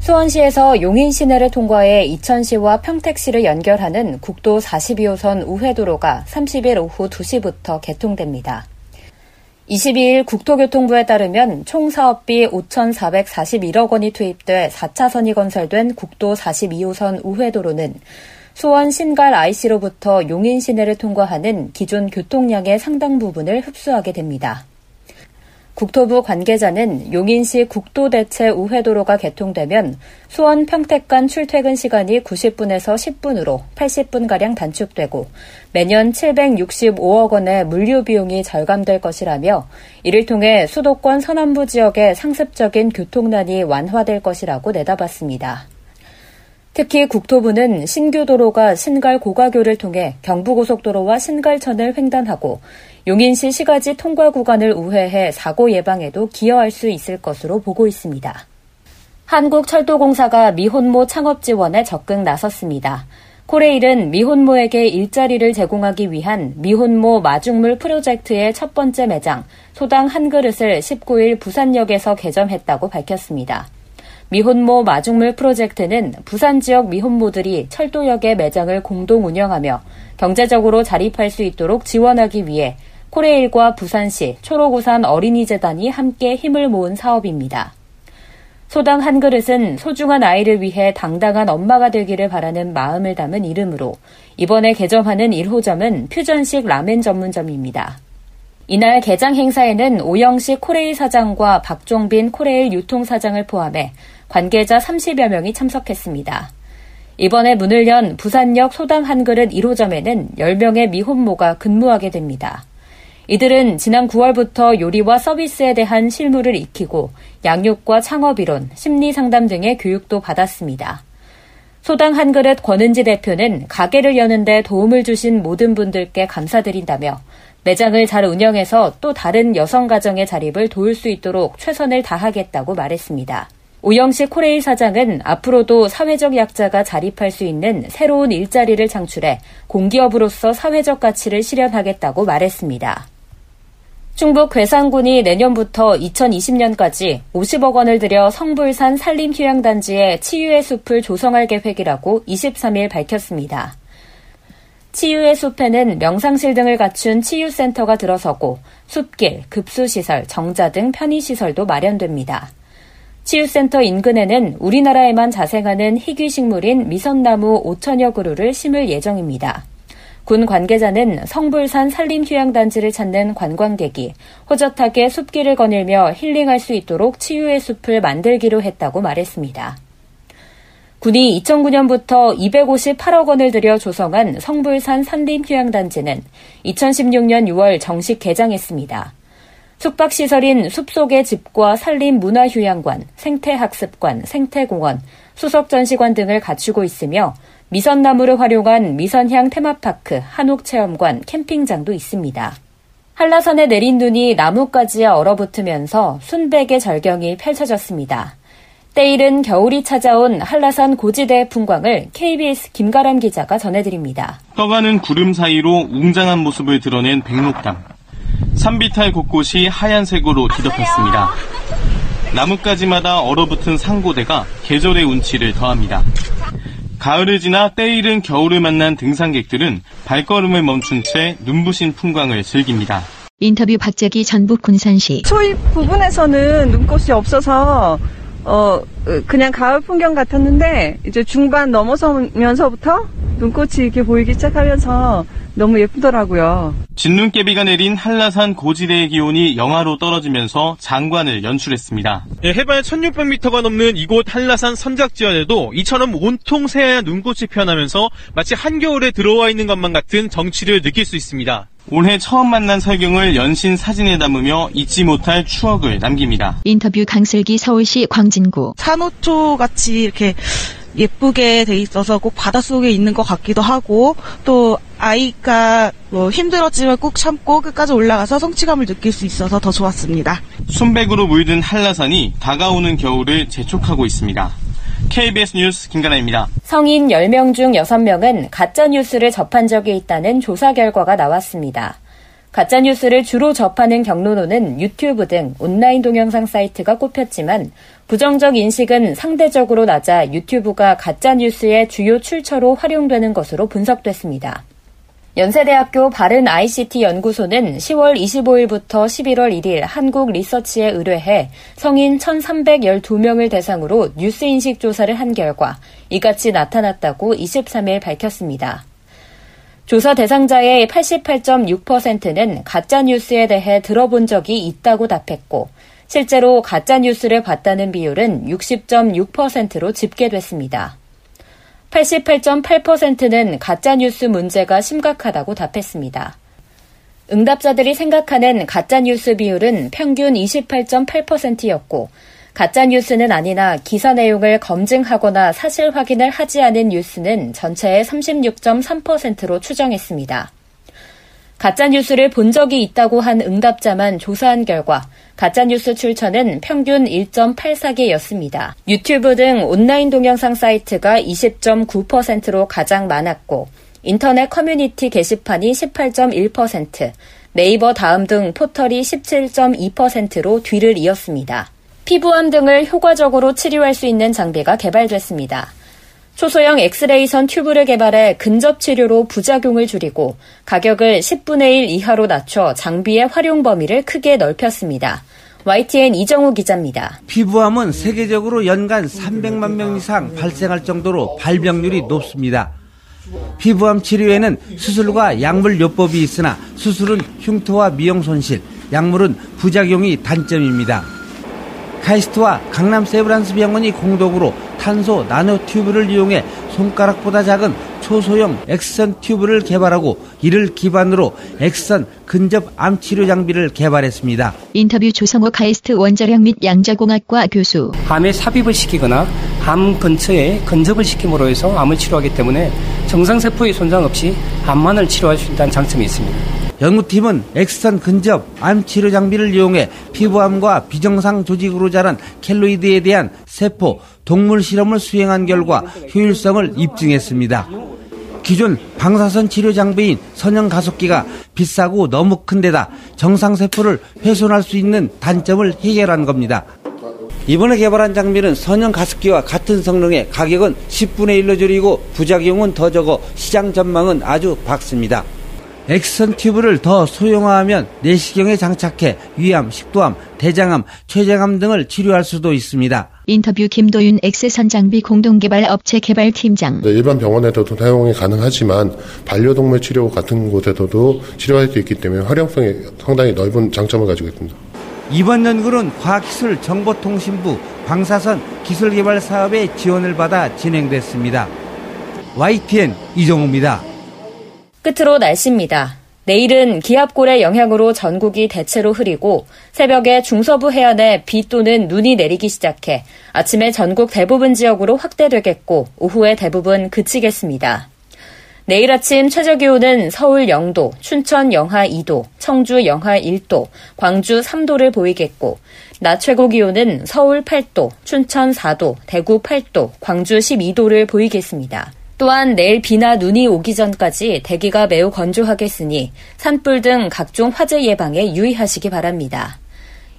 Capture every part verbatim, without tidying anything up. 수원시에서 용인 시내를 통과해 이천시와 평택시를 연결하는 국도 사십이호선 우회도로가 삼십일 오후 두시부터 개통됩니다. 이십이일 국토교통부에 따르면 총 사업비 오천사백사십일억 원이 투입돼 사차선이 건설된 국도 사십이호선 우회도로는 수원 신갈 아이씨로부터 용인 시내를 통과하는 기존 교통량의 상당 부분을 흡수하게 됩니다. 국토부 관계자는 용인시 국도대체 우회도로가 개통되면 수원 평택 간 출퇴근 시간이 구십분에서 십분으로 팔십분가량 단축되고 매년 칠백육십오억 원의 물류 비용이 절감될 것이라며 이를 통해 수도권 서남부 지역의 상습적인 교통난이 완화될 것이라고 내다봤습니다. 특히 국토부는 신규 도로가 신갈 고가교를 통해 경부고속도로와 신갈천을 횡단하고 용인시 시가지 통과 구간을 우회해 사고 예방에도 기여할 수 있을 것으로 보고 있습니다. 한국철도공사가 미혼모 창업 지원에 적극 나섰습니다. 코레일은 미혼모에게 일자리를 제공하기 위한 미혼모 마중물 프로젝트의 첫 번째 매장 소담 한 그릇을 십구일 부산역에서 개점했다고 밝혔습니다. 미혼모 마중물 프로젝트는 부산 지역 미혼모들이 철도역의 매장을 공동 운영하며 경제적으로 자립할 수 있도록 지원하기 위해 코레일과 부산시, 초록우산 어린이재단이 함께 힘을 모은 사업입니다. 소당 한 그릇은 소중한 아이를 위해 당당한 엄마가 되기를 바라는 마음을 담은 이름으로 이번에 개점하는 일호점은 퓨전식 라멘 전문점입니다. 이날 개장 행사에는 오영식 코레일 사장과 박종빈 코레일 유통사장을 포함해 관계자 삼십여 명이 참석했습니다. 이번에 문을 연 부산역 소담 한 그릇 일호점에는 열 명의 미혼모가 근무하게 됩니다. 이들은 지난 구월부터 요리와 서비스에 대한 실무를 익히고 양육과 창업이론, 심리상담 등의 교육도 받았습니다. 소당 한 그릇 권은지 대표는 가게를 여는 데 도움을 주신 모든 분들께 감사드린다며 매장을 잘 운영해서 또 다른 여성 가정의 자립을 도울 수 있도록 최선을 다하겠다고 말했습니다. 오영식 코레일 사장은 앞으로도 사회적 약자가 자립할 수 있는 새로운 일자리를 창출해 공기업으로서 사회적 가치를 실현하겠다고 말했습니다. 충북 괴산군이 내년부터 이천이십년까지 오십억 원을 들여 성불산 산림휴양단지에 치유의 숲을 조성할 계획이라고 이십삼일 밝혔습니다. 치유의 숲에는 명상실 등을 갖춘 치유센터가 들어서고 숲길, 급수시설, 정자 등 편의시설도 마련됩니다. 치유센터 인근에는 우리나라에만 자생하는 희귀식물인 미선나무 오천여 그루를 심을 예정입니다. 군 관계자는 성불산 산림휴양단지를 찾는 관광객이 호젓하게 숲길을 거닐며 힐링할 수 있도록 치유의 숲을 만들기로 했다고 말했습니다. 군이 이천구년부터 이백오십팔억 원을 들여 조성한 성불산 산림휴양단지는 이천십육년 유월 정식 개장했습니다. 숙박시설인 숲속의 집과 산림문화휴양관, 생태학습관, 생태공원, 수석전시관 등을 갖추고 있으며 미선나무를 활용한 미선향 테마파크, 한옥체험관, 캠핑장도 있습니다. 한라산에 내린 눈이 나뭇가지에 얼어붙으면서 순백의 절경이 펼쳐졌습니다. 때이른 겨울이 찾아온 한라산 고지대의 풍광을 케이비에스 김가람 기자가 전해드립니다. 떠가는 구름 사이로 웅장한 모습을 드러낸 백록담. 산비탈 곳곳이 하얀색으로 뒤덮였습니다. 나뭇가지마다 얼어붙은 산고대가 계절의 운치를 더합니다. 가을을 지나 때이른 겨울을 만난 등산객들은 발걸음을 멈춘 채 눈부신 풍광을 즐깁니다. 인터뷰 박재기 전북 군산시. 초입 부분에서는 눈꽃이 없어서 어 그냥 가을 풍경 같았는데 이제 중반 넘어서면서부터 눈꽃이 이렇게 보이기 시작하면서 너무 예쁘더라고요. 진눈깨비가 내린 한라산 고지대의 기온이 영하로 떨어지면서 장관을 연출했습니다. 네, 해발 천육백 미터가 넘는 이곳 한라산 선착지연에도 이처럼 온통 새하얀 눈꽃이 피어나면서 마치 한겨울에 들어와 있는 것만 같은 정취를 느낄 수 있습니다. 올해 처음 만난 설경을 연신 사진에 담으며 잊지 못할 추억을 남깁니다. 인터뷰 강슬기 서울시 광진구. 산호초같이 이렇게 예쁘게 돼 있어서 꼭 바닷속에 있는 것 같기도 하고, 또 아이가 뭐 힘들었지만 꼭 참고 끝까지 올라가서 성취감을 느낄 수 있어서 더 좋았습니다. 순백으로 물든 한라산이 다가오는 겨울을 재촉하고 있습니다. 케이비에스 뉴스 김가나입니다. 성인 열 명 중 여섯 명은 가짜뉴스를 접한 적이 있다는 조사 결과가 나왔습니다. 가짜뉴스를 주로 접하는 경로로는 유튜브 등 온라인 동영상 사이트가 꼽혔지만 부정적 인식은 상대적으로 낮아 유튜브가 가짜뉴스의 주요 출처로 활용되는 것으로 분석됐습니다. 연세대학교 바른아이씨티 연구소는 시월 이십오일부터 십일월 일일 한국리서치에 의뢰해 성인 천삼백십이 명을 대상으로 뉴스인식 조사를 한 결과 이같이 나타났다고 이십삼일 밝혔습니다. 조사 대상자의 팔십팔 점 육 퍼센트는 가짜뉴스에 대해 들어본 적이 있다고 답했고, 실제로 가짜뉴스를 봤다는 비율은 육십 점 육 퍼센트로 집계됐습니다. 팔십팔 점 팔 퍼센트는 가짜뉴스 문제가 심각하다고 답했습니다. 응답자들이 생각하는 가짜뉴스 비율은 평균 이십팔 점 팔 퍼센트였고, 가짜뉴스는 아니나 기사 내용을 검증하거나 사실 확인을 하지 않은 뉴스는 전체의 삼십육 점 삼 퍼센트로 추정했습니다. 가짜뉴스를 본 적이 있다고 한 응답자만 조사한 결과 가짜뉴스 출처는 평균 일 점 팔사 개였습니다. 유튜브 등 온라인 동영상 사이트가 이십 점 구 퍼센트로 가장 많았고, 인터넷 커뮤니티 게시판이 십팔 점 일 퍼센트, 네이버 다음 등 포털이 십칠 점 이 퍼센트로 뒤를 이었습니다. 피부암 등을 효과적으로 치료할 수 있는 장비가 개발됐습니다. 초소형 엑스레이선 튜브를 개발해 근접 치료로 부작용을 줄이고 가격을 십분의 일 이하로 낮춰 장비의 활용 범위를 크게 넓혔습니다. 와이티엔 이정우 기자입니다. 피부암은 세계적으로 연간 삼백만 명 이상 발생할 정도로 발병률이 높습니다. 피부암 치료에는 수술과 약물 요법이 있으나 수술은 흉터와 미용 손실, 약물은 부작용이 단점입니다. 카이스트와 강남 세브란스 병원이 공동으로 탄소 나노튜브를 이용해 손가락보다 작은 초소형 엑스선 튜브를 개발하고 이를 기반으로 엑스선 근접 암 치료 장비를 개발했습니다. 인터뷰 조성호 카이스트 원자력 및 양자공학과 교수. 암에 삽입을 시키거나 암 근처에 근접을 시킴으로 해서 암을 치료하기 때문에 정상세포의 손상 없이 암만을 치료할 수 있다는 장점이 있습니다. 연구팀은 엑스선 근접 암 치료 장비를 이용해 피부암과 비정상 조직으로 자란 켈로이드에 대한 세포, 동물 실험을 수행한 결과 효율성을 입증했습니다. 기존 방사선 치료 장비인 선형 가속기가 비싸고 너무 큰 데다 정상 세포를 훼손할 수 있는 단점을 해결한 겁니다. 이번에 개발한 장비는 선형 가습기와 같은 성능에 가격은 십분의 일로 줄이고 부작용은 더 적어 시장 전망은 아주 밝습니다. 엑스선 튜브를 더 소형화하면 내시경에 장착해 위암, 식도암, 대장암, 췌장암 등을 치료할 수도 있습니다. 인터뷰 김도윤 엑스선 장비 공동개발 업체 개발팀장. 일반 병원에서도 사용이 가능하지만 반려동물 치료 같은 곳에서도 치료할 수 있기 때문에 활용성이 상당히 넓은 장점을 가지고 있습니다. 이번 연구는 과학기술정보통신부 방사선 기술개발 사업의 지원을 받아 진행됐습니다. 와이티엔 이정호입니다. 끝으로 날씨입니다. 내일은 기압골의 영향으로 전국이 대체로 흐리고 새벽에 중서부 해안에 비 또는 눈이 내리기 시작해 아침에 전국 대부분 지역으로 확대되겠고 오후에 대부분 그치겠습니다. 내일 아침 최저기온은 서울 영도, 춘천 영하 이도, 청주 영하 일도, 광주 삼도를 보이겠고 낮 최고기온은 서울 팔도, 춘천 사도, 대구 팔도, 광주 십이도를 보이겠습니다. 또한 내일 비나 눈이 오기 전까지 대기가 매우 건조하겠으니 산불 등 각종 화재 예방에 유의하시기 바랍니다.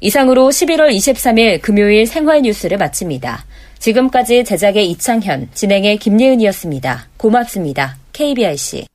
이상으로 십일월 이십삼일 금요일 생활 뉴스를 마칩니다. 지금까지 제작의 이창현, 진행의 김예은이었습니다. 고맙습니다. 케이비알씨